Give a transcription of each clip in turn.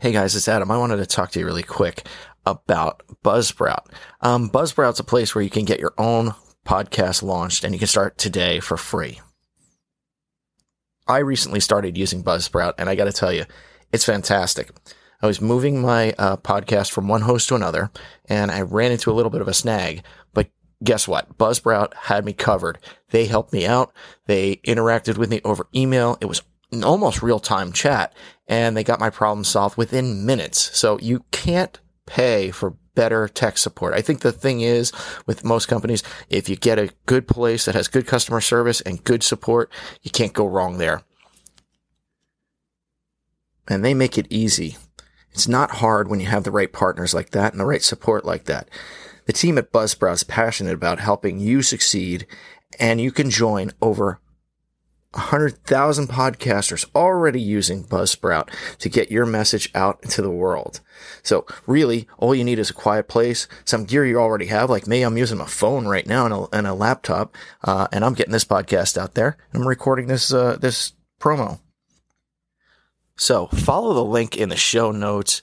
Hey guys, it's Adam. I wanted to talk to you really quick about Buzzsprout. Buzzsprout's a place where you can get your own podcast launched, and you can start today for free. I recently started using Buzzsprout, and I got to tell you, it's fantastic. I was moving my podcast from one host to another, and I ran into a little bit of a snag, but guess what? Buzzsprout had me covered. They helped me out. They interacted with me over email. It was almost real-time chat, and they got my problem solved within minutes. So you can't pay for better tech support. I think the thing is with most companies, if you get a good place that has good customer service and good support, you can't go wrong there. And they make it easy. It's not hard when you have the right partners like that and the right support like that. The team at Buzzsprout is passionate about helping you succeed, and you can join over 100,000 podcasters already using Buzzsprout to get your message out into the world. So really, all you need is a quiet place, some gear you already have. Like me, I'm using my phone right now and a laptop, and I'm getting this podcast out there. I'm recording this promo. So follow the link in the show notes,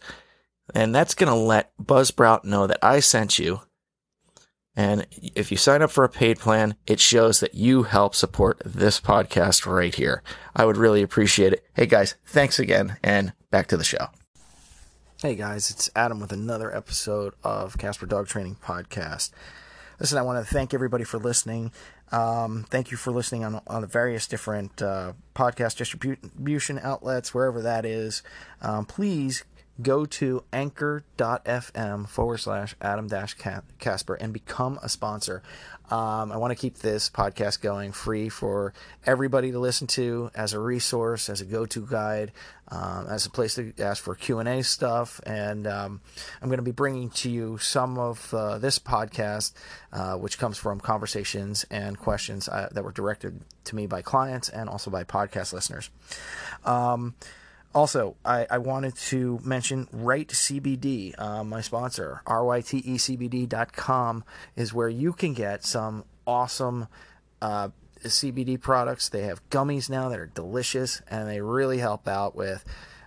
and that's going to let Buzzsprout know that I sent you. And if you sign up for a paid plan, it shows that you help support this podcast right here. I would really appreciate it. Hey guys, thanks again, and back to the show. Hey guys, it's Adam with another episode of Casper Dog Training Podcast. Listen, I want to thank everybody for listening. Thank you for listening on the various different podcast distribution outlets, wherever that is. Please go to anchor.fm/Adam-Casper and become a sponsor. I want to keep this podcast going free for everybody to listen to as a resource, as a go-to guide, as a place to ask for Q&A stuff. And I'm going to be bringing to you some of this podcast, which comes from conversations and questions that were directed to me by clients and also by podcast listeners. Also, I wanted to mention Ryte CBD, my sponsor. rytecbd.com is where you can get some awesome CBD products. They have gummies now that are delicious, and they really help out with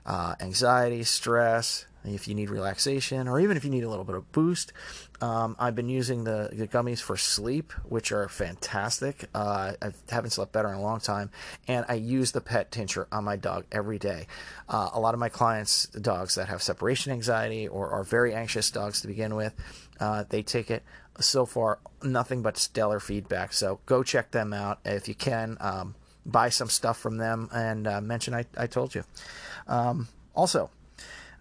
anxiety, stress, if you need relaxation, or even if you need a little bit of boost. I've been using the gummies for sleep, which are fantastic. I haven't slept better in a long time, and I use the pet tincture on my dog every day. A lot of my clients, dogs that have separation anxiety or are very anxious dogs to begin with, they take it. So far, nothing but stellar feedback. So go check them out if you can. Buy some stuff from them and mention I told you. Also,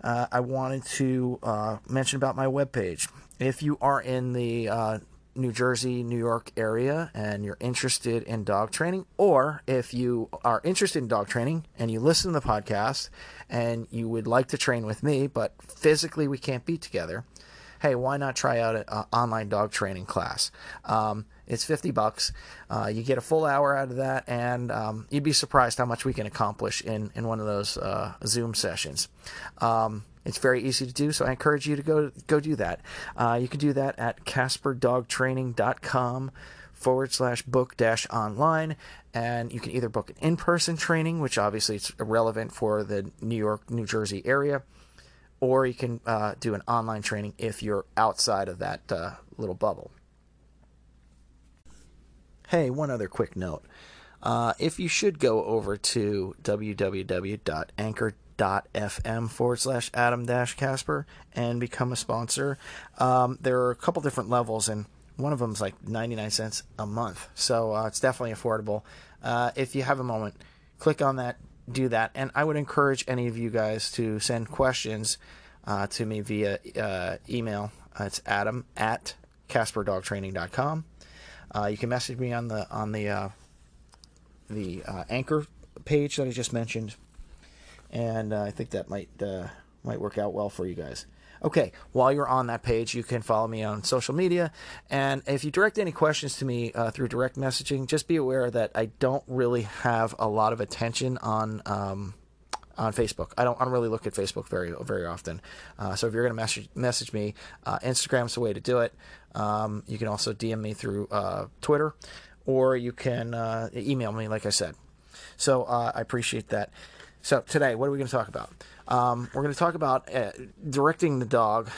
I wanted to mention about my webpage. If you are in the New Jersey, New York area and you're interested in dog training, or if you are interested in dog training and you listen to the podcast and you would like to train with me, but physically we can't be together, hey, why not try out an online dog training class? It's $50. You get a full hour out of that, and you'd be surprised how much we can accomplish in one of those Zoom sessions. It's very easy to do, so I encourage you to go do that. You can do that at casperdogtraining.com/book-online, and you can either book an in-person training, which obviously it's relevant for the New York, New Jersey area, or you can do an online training if you're outside of that little bubble. Hey, one other quick note. If you should go over to www.anchor.fm/Adam-Casper and become a sponsor, there are a couple different levels, and one of them is like 99 cents a month. So it's definitely affordable. If you have a moment, click on that, do that. And I would encourage any of you guys to send questions to me via email. It's adam@casperdogtraining.com. You can message me on the Anchor page that I just mentioned, and I think that might work out well for you guys. Okay, while you're on that page, you can follow me on social media, and if you direct any questions to me through direct messaging, just be aware that I don't really have a lot of attention on Facebook. I don't really look at Facebook very, very often. So if you're going to message me, Instagram's the way to do it. You can also DM me through Twitter, or you can email me, like I said. So I appreciate that. So today, what are we going to talk about? We're going to talk about directing the dog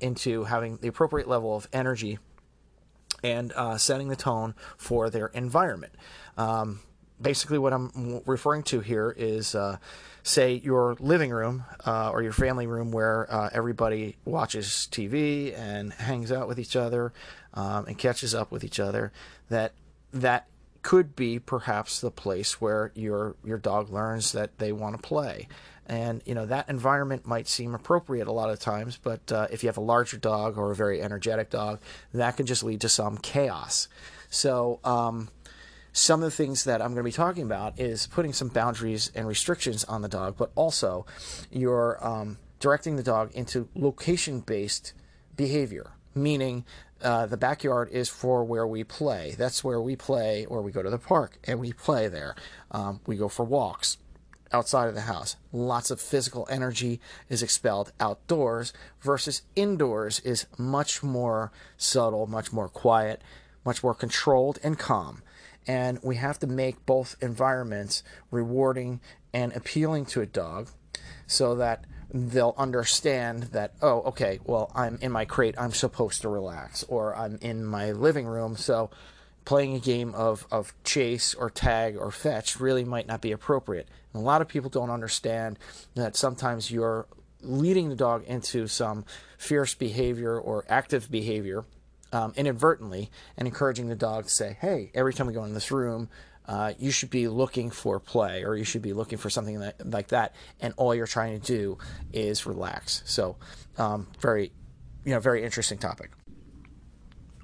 into having the appropriate level of energy and setting the tone for their environment. Basically, what I'm referring to here is, say, your living room or your family room where everybody watches TV and hangs out with each other and catches up with each other. That could be perhaps the place where your dog learns that they want to play. And, you know, that environment might seem appropriate a lot of times, but if you have a larger dog or a very energetic dog, that can just lead to some chaos. So some of the things that I'm going to be talking about is putting some boundaries and restrictions on the dog, but also you're directing the dog into location-based behavior, meaning the backyard is for where we play. That's where we play, or we go to the park and we play there. We go for walks outside of the house. Lots of physical energy is expelled outdoors versus indoors is much more subtle, much more quiet, much more controlled and calm. And we have to make both environments rewarding and appealing to a dog so that they'll understand that, oh, okay, well, I'm in my crate, I'm supposed to relax, or I'm in my living room, so playing a game of chase or tag or fetch really might not be appropriate. And a lot of people don't understand that sometimes you're leading the dog into some fierce behavior or active behavior inadvertently, and encouraging the dog to say, hey, every time we go in this room, you should be looking for play, or you should be looking for something like that, and all you're trying to do is relax. So very interesting topic.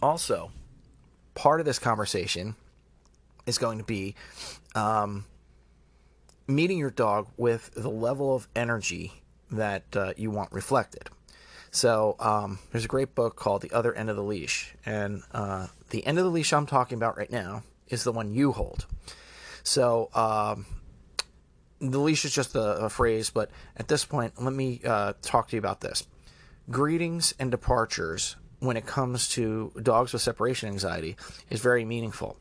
Also, part of this conversation is going to be meeting your dog with the level of energy that you want reflected. So there's a great book called The Other End of the Leash, and the end of the leash I'm talking about right now is the one you hold. So the leash is just a phrase, but at this point, let me talk to you about this. Greetings and departures when it comes to dogs with separation anxiety is very meaningful.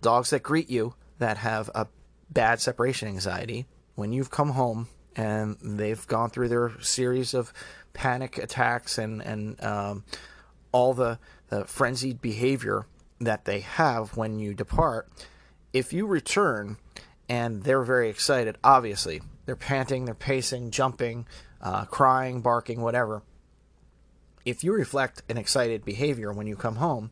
Dogs that greet you that have a bad separation anxiety, when you've come home and they've gone through their series of panic attacks and all the frenzied behavior that they have when you depart, if you return and they're very excited, obviously, they're panting, they're pacing, jumping, crying, barking, whatever. If you reflect an excited behavior when you come home,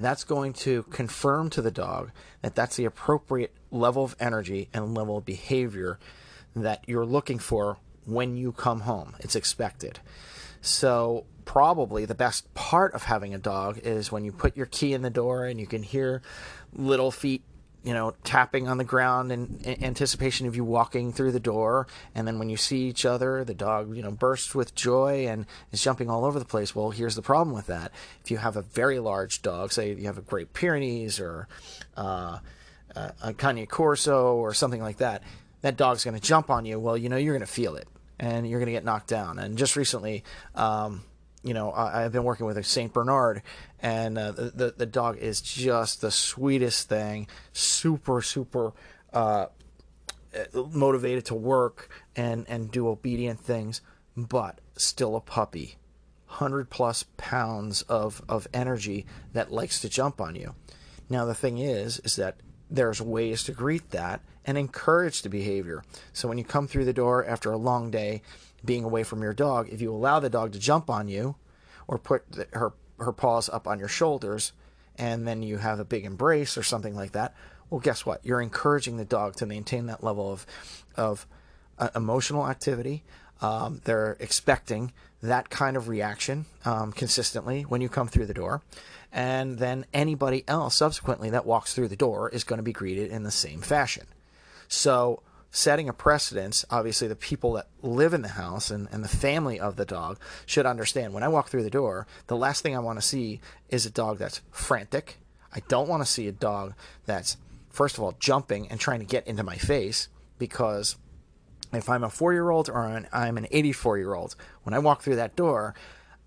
that's going to confirm to the dog that that's the appropriate level of energy and level of behavior that you're looking for when you come home. It's expected. So probably the best part of having a dog is when you put your key in the door and you can hear little feet, you know, tapping on the ground in anticipation of you walking through the door. And then when you see each other, the dog, you know, bursts with joy and is jumping all over the place. Well, here's the problem with that. If you have a very large dog, say you have a Great Pyrenees or a Cane Corso or something like that, that dog's going to jump on you. Well, you know, you're going to feel it and you're going to get knocked down. And just recently, I've been working with a Saint Bernard, and the dog is just the sweetest thing, super, super motivated to work and do obedient things, but still a puppy, 100+ pounds of energy that likes to jump on you. Now, the thing is that there's ways to greet that and encourage the behavior. So when you come through the door after a long day, being away from your dog, if you allow the dog to jump on you or put her paws up on your shoulders and then you have a big embrace or something like that, well, guess what? You're encouraging the dog to maintain that level of emotional activity. They're expecting that kind of reaction consistently when you come through the door. And then anybody else subsequently that walks through the door is going to be greeted in the same fashion. So setting a precedence, obviously the people that live in the house and the family of the dog should understand, when I walk through the door, the last thing I want to see is a dog that's frantic. I don't want to see a dog that's, first of all, jumping and trying to get into my face, because if I'm a 4-year-old or I'm an 84-year-old, when I walk through that door,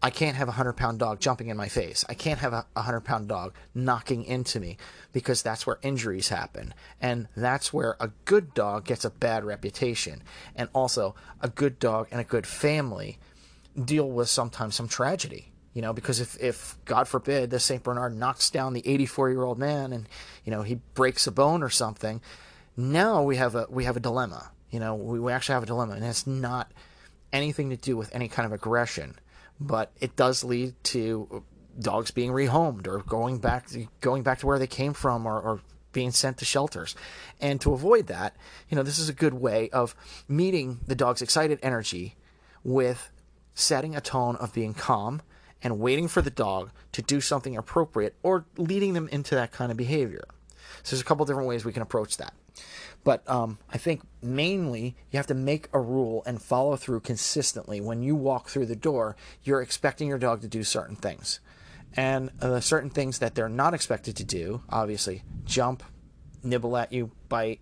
I can't have a 100-pound dog jumping in my face. I can't have a 100-pound dog knocking into me, because that's where injuries happen. And that's where a good dog gets a bad reputation. And also, a good dog and a good family deal with sometimes some tragedy. You know, because if God forbid, this Saint Bernard knocks down the 84-year-old man and, you know, he breaks a bone or something, now we have a dilemma. You know, we actually have a dilemma, and it's not anything to do with any kind of aggression. But it does lead to dogs being rehomed or going back to where they came from, or being sent to shelters. And to avoid that, you know, this is a good way of meeting the dog's excited energy with setting a tone of being calm and waiting for the dog to do something appropriate, or leading them into that kind of behavior. So there's a couple different ways we can approach that. But I think mainly you have to make a rule and follow through consistently. When you walk through the door, you're expecting your dog to do certain things. And certain things that they're not expected to do, obviously, jump, nibble at you, bite,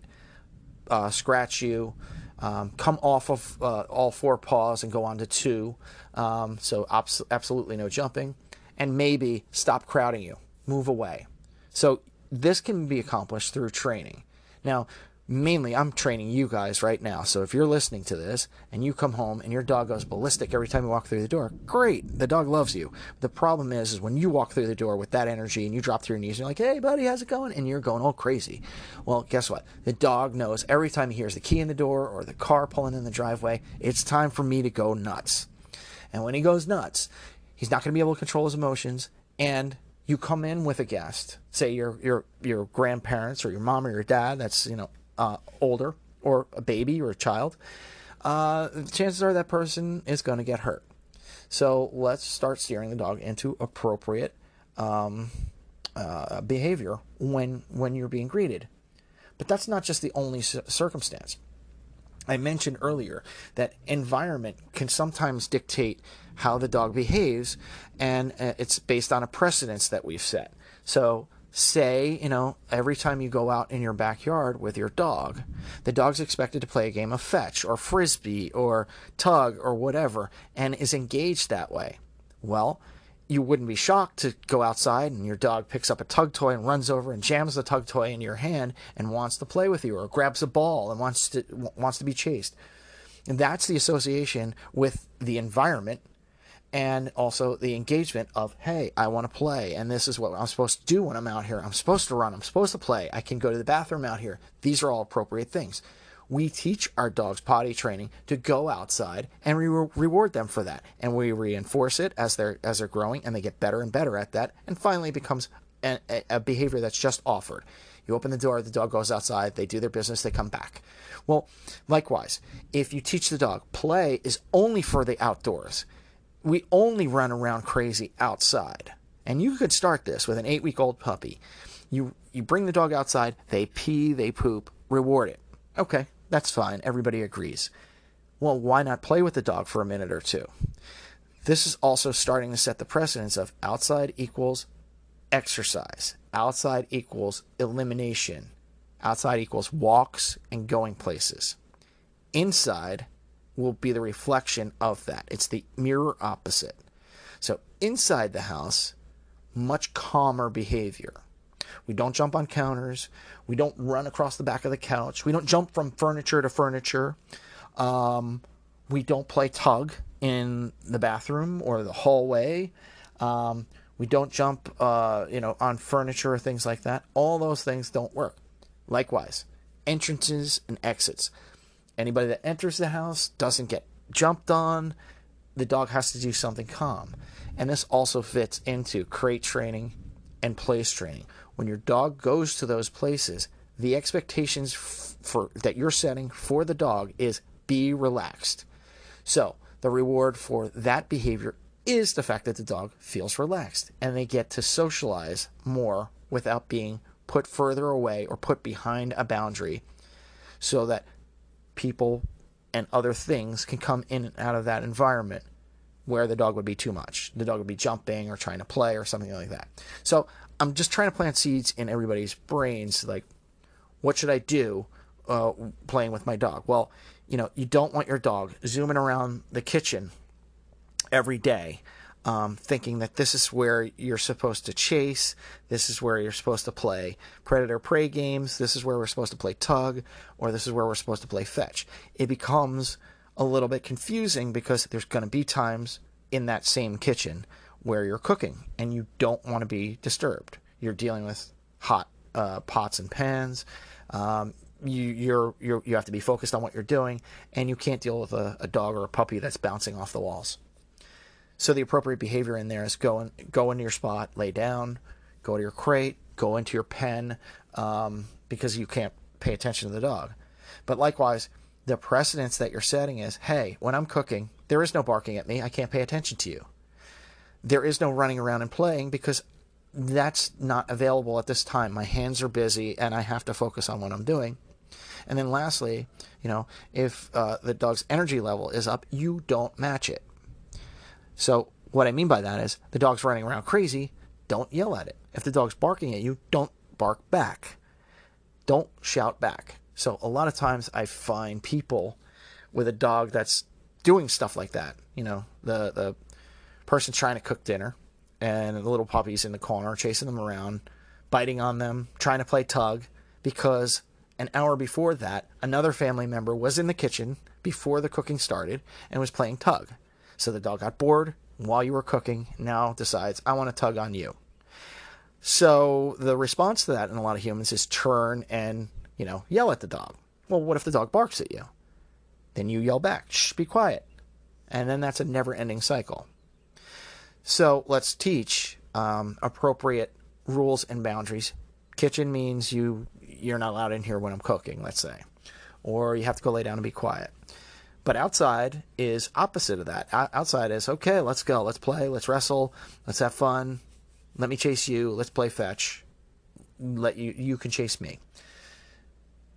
scratch you, come off of all four paws and go on to two. Absolutely no jumping. And maybe stop crowding you, move away. So this can be accomplished through training. Now, mainly I'm training you guys right now. So if you're listening to this and you come home and your dog goes ballistic every time you walk through the door, great. The dog loves you. The problem is when you walk through the door with that energy and you drop to your knees and you're like, hey, buddy, how's it going? And you're going all crazy. Well, guess what? The dog knows every time he hears the key in the door or the car pulling in the driveway, it's time for me to go nuts. And when he goes nuts, he's not going to be able to control his emotions. And you come in with a guest, say your grandparents or your mom or your dad that's, you know, older, or a baby or a child, chances are that person is going to get hurt. So let's start steering the dog into appropriate behavior when you're being greeted. But that's not just the only circumstance. I mentioned earlier that environment can sometimes dictate how the dog behaves, and it's based on a precedence that we've set. So say, you know, every time you go out in your backyard with your dog, the dog's expected to play a game of fetch or frisbee or tug or whatever, and is engaged that way. Well, you wouldn't be shocked to go outside and your dog picks up a tug toy and runs over and jams the tug toy into your hand and wants to play with you, or grabs a ball and wants to be chased. And that's the association with the environment, and also the engagement of, hey, I want to play, and this is what I'm supposed to do when I'm out here. I'm supposed to run. I'm supposed to play. I can go to the bathroom out here. These are all appropriate things. We teach our dogs potty training to go outside, and we reward them for that. And we reinforce it as they're growing, and they get better and better at that. And finally it becomes a behavior that's just offered. You open the door, the dog goes outside, they do their business, they come back. Well, likewise, if you teach the dog play is only for the outdoors, we only run around crazy outside. And you could start this with an 8-week-old puppy. You bring the dog outside, they pee, they poop, reward it. Okay, that's fine. Everybody agrees. Well, why not play with the dog for a minute or two? This is also starting to set the precedence of outside equals exercise. Outside equals elimination. Outside equals walks and going places. Inside will be the reflection of that. It's the mirror opposite. So inside the house, much calmer behavior. We don't jump on counters. We don't run across the back of the couch. We don't jump from furniture to furniture. We don't play tug in the bathroom or the hallway. We don't jump, on furniture or things like that. All those things don't work. Likewise, entrances and exits. Anybody that enters the house doesn't get jumped on. The dog has to do something calm. And this also fits into crate training and place training. When your dog goes to those places, the expectations for that you're setting for the dog is be relaxed. So the reward for that behavior is the fact that the dog feels relaxed, and they get to socialize more without being put further away or put behind a boundary, so that people and other things can come in and out of that environment where the dog would be too much. The dog would be jumping or trying to play or something like that. So I'm just trying to plant seeds in everybody's brains, like, what should I do playing with my dog? Well, you know, you don't want your dog zooming around the kitchen every day thinking that this is where you're supposed to chase, this is where you're supposed to play predator-prey games, this is where we're supposed to play tug, or this is where we're supposed to play fetch. It becomes a little bit confusing because there's going to be times in that same kitchen where you're cooking and you don't want to be disturbed. You're dealing with hot pots and pans. You have to be focused on what you're doing, and you can't deal with a dog or a puppy that's bouncing off the walls. So the appropriate behavior in there is go into your spot, lay down, go to your crate, go into your pen, because you can't pay attention to the dog. But likewise, the precedence that you're setting is, hey, when I'm cooking, there is no barking at me. I can't pay attention to you. There is no running around and playing because that's not available at this time. My hands are busy and I have to focus on what I'm doing. And then lastly, you know, if the dog's energy level is up, you don't match it. So what I mean by that is the dog's running around crazy, don't yell at it. If the dog's barking at you, don't bark back. Don't shout back. So a lot of times I find people with a dog that's doing stuff like that. You know, the person's trying to cook dinner and the little puppy's in the corner chasing them around, biting on them, trying to play tug because an hour before that, another family member was in the kitchen before the cooking started and was playing tug. So the dog got bored while you were cooking, now decides, I want to tug on you. So the response to that in a lot of humans is turn and, you know, yell at the dog. Well, what if the dog barks at you? Then you yell back, shh, be quiet. And then that's a never-ending cycle. So let's teach appropriate rules and boundaries. Kitchen means you're not allowed in here when I'm cooking, let's say. Or you have to go lay down and be quiet. But outside is opposite of that. Outside is, okay, let's go. Let's play. Let's wrestle. Let's have fun. Let me chase you. Let's play fetch. You can chase me.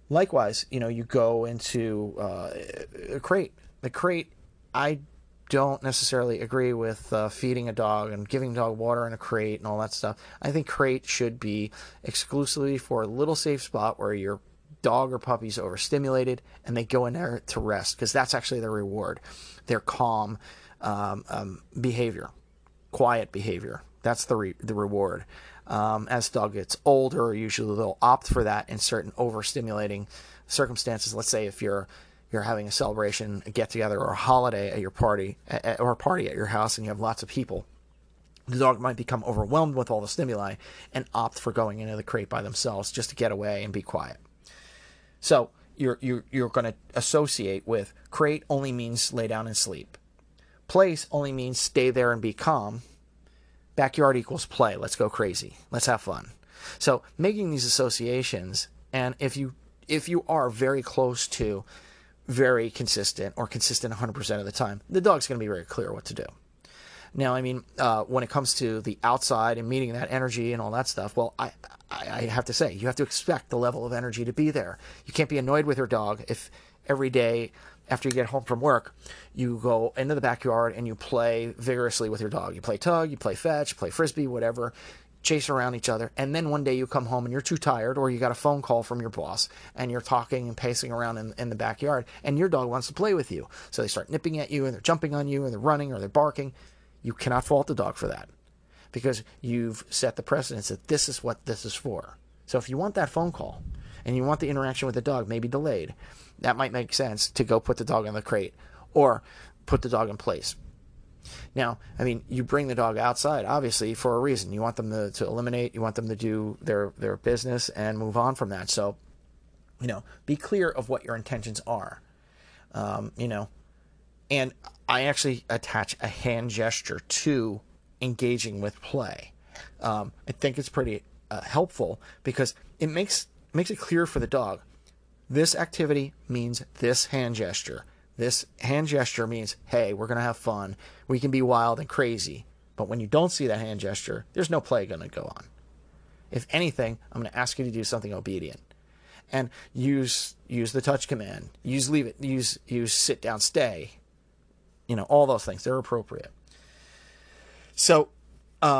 Likewise, you know, you go into a crate. The crate, I don't necessarily agree with feeding a dog and giving a dog water in a crate and all that stuff. I think crate should be exclusively for a little safe spot where you're dog or puppy's overstimulated and they go in there to rest because that's actually their reward, their calm behavior, quiet behavior. That's the reward. As the dog gets older, usually they'll opt for that in certain overstimulating circumstances. Let's say if you're having a celebration, a get together, or a holiday at your party or a party at your house, and you have lots of people, the dog might become overwhelmed with all the stimuli and opt for going into the crate by themselves just to get away and be quiet. So you're going to associate with crate only means lay down and sleep. Place only means stay there and be calm. Backyard equals play. Let's go crazy. Let's have fun. So making these associations, and if you are very close to very consistent or consistent 100% of the time, the dog's going to be very clear what to do. Now, I mean, when it comes to the outside and meeting that energy and all that stuff, well, I have to say, you have to expect the level of energy to be there. You can't be annoyed with your dog if every day after you get home from work, you go into the backyard and you play vigorously with your dog. You play tug, you play fetch, play frisbee, whatever, chase around each other. And then one day you come home and you're too tired or you got a phone call from your boss and you're talking and pacing around in the backyard and your dog wants to play with you. So they start nipping at you and they're jumping on you and they're running or they're barking. You cannot fault the dog for that because you've set the precedence that this is what this is for. So if you want that phone call and you want the interaction with the dog maybe delayed, that might make sense to go put the dog on the crate or put the dog in place. Now, I mean, you bring the dog outside, obviously, for a reason. You want them to eliminate. You want them to do their business and move on from that. So, you know, be clear of what your intentions are, you know. And I actually attach a hand gesture to engaging with play. I think it's pretty helpful because it makes it clear for the dog. This activity means this hand gesture. This hand gesture means, hey, we're going to have fun. We can be wild and crazy. But when you don't see that hand gesture, there's no play going to go on. If anything, I'm going to ask you to do something obedient. And use the touch command. Use leave it. Use sit down, stay. You know, all those things, they're appropriate. So, you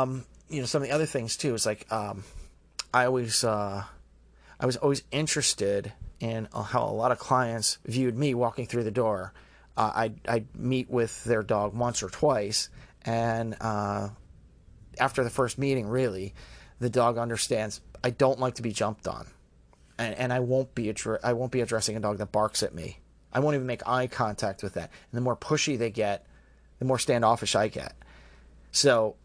know, some of the other things too is like, I was always interested in how a lot of clients viewed me walking through the door. I'd meet with their dog once or twice And after the first meeting, really, the dog understands I don't like to be jumped on, and I won't be addressing a dog that barks at me. I won't even make eye contact with that. And the more pushy they get, the more standoffish I get. So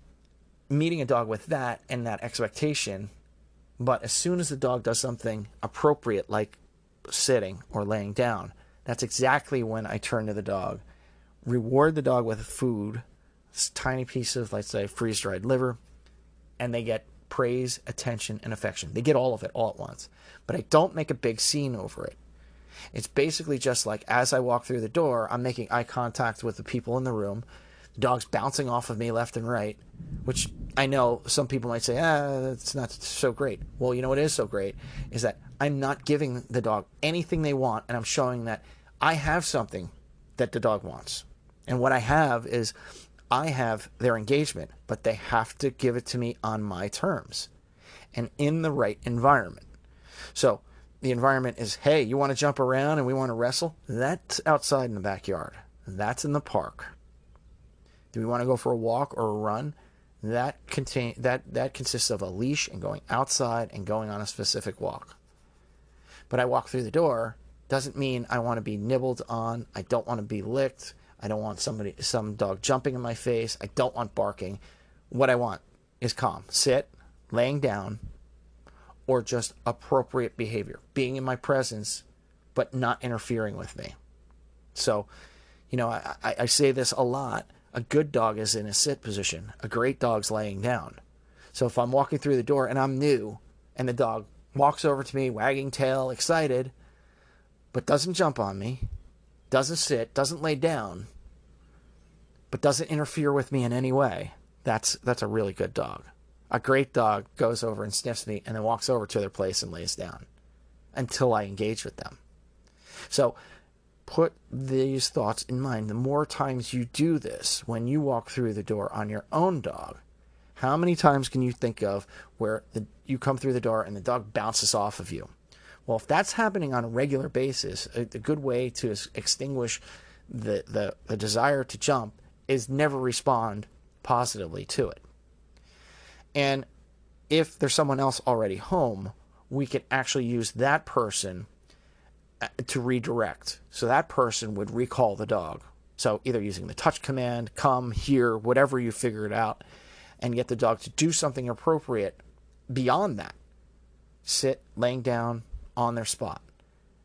meeting a dog with that and that expectation, but as soon as the dog does something appropriate, like sitting or laying down, that's exactly when I turn to the dog, reward the dog with food, this tiny piece of, let's say, freeze-dried liver, and they get praise, attention, and affection. They get all of it all at once. But I don't make a big scene over it. It's basically just like, as I walk through the door, I'm making eye contact with the people in the room. The dog's bouncing off of me left and right, which I know some people might say, it's not so great. Well, you know what is so great is that I'm not giving the dog anything they want, and I'm showing that I have something that the dog wants. And what I have is I have their engagement, but they have to give it to me on my terms and in the right environment. So the environment is, hey, you want to jump around and we want to wrestle? That's outside in the backyard. That's in the park. Do we want to go for a walk or a run? That consists of a leash and going outside and going on a specific walk. But I walk through the door doesn't mean I want to be nibbled on. I don't want to be licked. I don't want some dog jumping in my face. I don't want barking. What I want is calm. Sit, laying down, or just appropriate behavior. Being in my presence, but not interfering with me. So, you know, I say this a lot. A good dog is in a sit position. A great dog's laying down. So if I'm walking through the door and I'm new, and the dog walks over to me, wagging tail, excited, but doesn't jump on me, doesn't sit, doesn't lay down, but doesn't interfere with me in any way, that's a really good dog. A great dog goes over and sniffs me and then walks over to their place and lays down until I engage with them. So put these thoughts in mind. The more times you do this when you walk through the door on your own dog, how many times can you think of where you come through the door and the dog bounces off of you? Well, if that's happening on a regular basis, a good way to extinguish the desire to jump is never respond positively to it. And if there's someone else already home, we can actually use that person to redirect. So that person would recall the dog. So either using the touch command, come, here, whatever you figure it out, and get the dog to do something appropriate beyond that. Sit, laying down, on their spot,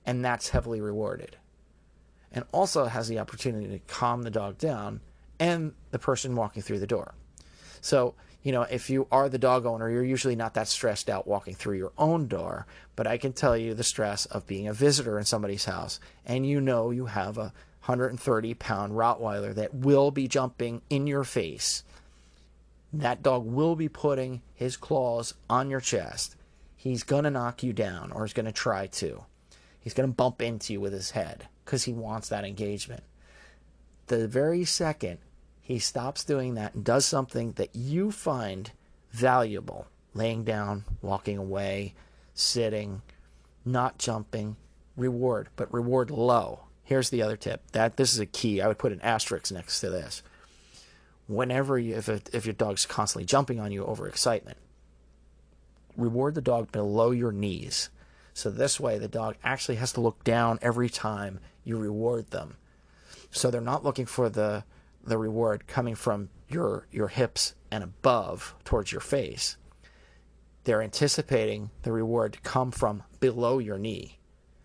and that's heavily rewarded, and also has the opportunity to calm the dog down and the person walking through the door. So, you know, if you are the dog owner, you're usually not that stressed out walking through your own door, but I can tell you the stress of being a visitor in somebody's house, and you know you have a 130-pound Rottweiler that will be jumping in your face. That dog will be putting his claws on your chest. He's going to knock you down, or he's going to try to. He's going to bump into you with his head because he wants that engagement. The very second he stops doing that and does something that you find valuable, laying down, walking away, sitting, not jumping, reward, but reward low. Here's the other tip. This is a key. I would put an asterisk next to this. Whenever if your dog's constantly jumping on you over excitement, reward the dog below your knees. So this way the dog actually has to look down every time you reward them. So they're not looking for the reward coming from your hips and above towards your face. They're anticipating the reward to come from below your knee.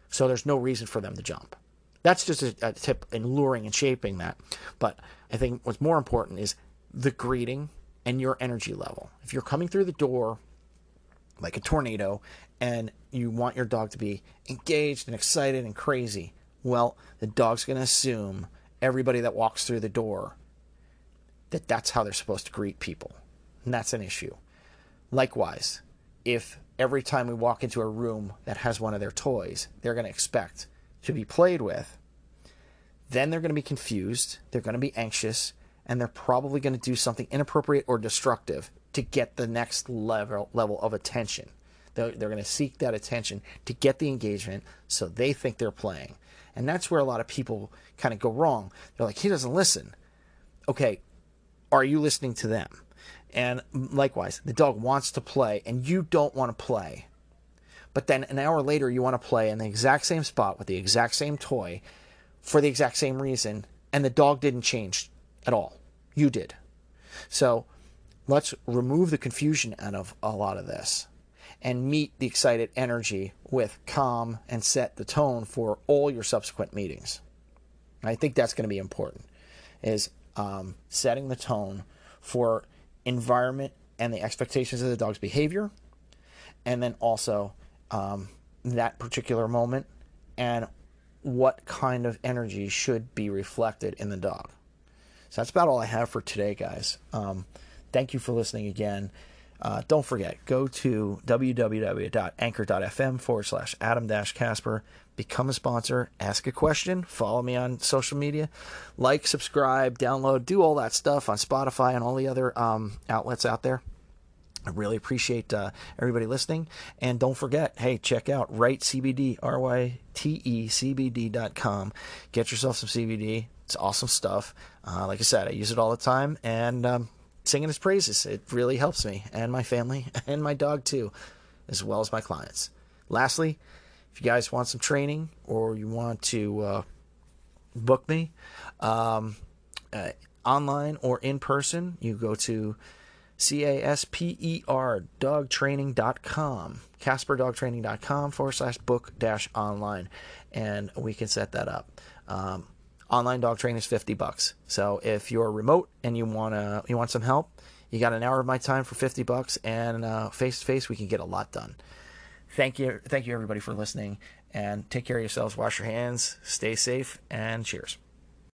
So there's no reason for them to jump. That's just a tip in luring and shaping that. But I think what's more important is the greeting and your energy level. If you're coming through the door like a tornado, and you want your dog to be engaged and excited and crazy, well, the dog's going to assume everybody that walks through the door that's how they're supposed to greet people. And that's an issue. Likewise, if every time we walk into a room that has one of their toys, they're going to expect to be played with, then they're going to be confused, they're going to be anxious, and they're probably going to do something inappropriate or destructive to get the next level of attention. They're going to seek that attention to get the engagement, so they think they're playing. And that's where a lot of people kind of go wrong. They're like, he doesn't listen. Okay, Are you listening to them? And likewise, the dog wants to play and you don't want to play. But then an hour later, you want to play in the exact same spot with the exact same toy for the exact same reason. And the dog didn't change at all. You did. So let's remove the confusion out of a lot of this and meet the excited energy with calm and set the tone for all your subsequent meetings. And I think that's going to be important, is setting the tone for environment and the expectations of the dog's behavior, and then also that particular moment and what kind of energy should be reflected in the dog. So that's about all I have for today, guys. Thank you for listening again. Don't forget, go to www.anchor.fm/Adam-Casper. Become a sponsor. Ask a question. Follow me on social media. Like, subscribe, download. Do all that stuff on Spotify and all the other outlets out there. I really appreciate everybody listening. And don't forget, hey, check out Ryte CBD, RYTECBD.com. Get yourself some CBD. It's awesome stuff. Like I said, I use it all the time. And singing his praises, it really helps me and my family and my dog too, as well as my clients. Lastly, if you guys want some training or you want to book me online or in person, you go to CASPER dogtraining.com, CasperDogTraining.com /book-online, and we can set that up. Online dog training is $50. So if you're remote and you want some help, you got an hour of my time for $50, and face to face we can get a lot done. Thank you everybody for listening, and take care of yourselves. Wash your hands, stay safe, and cheers.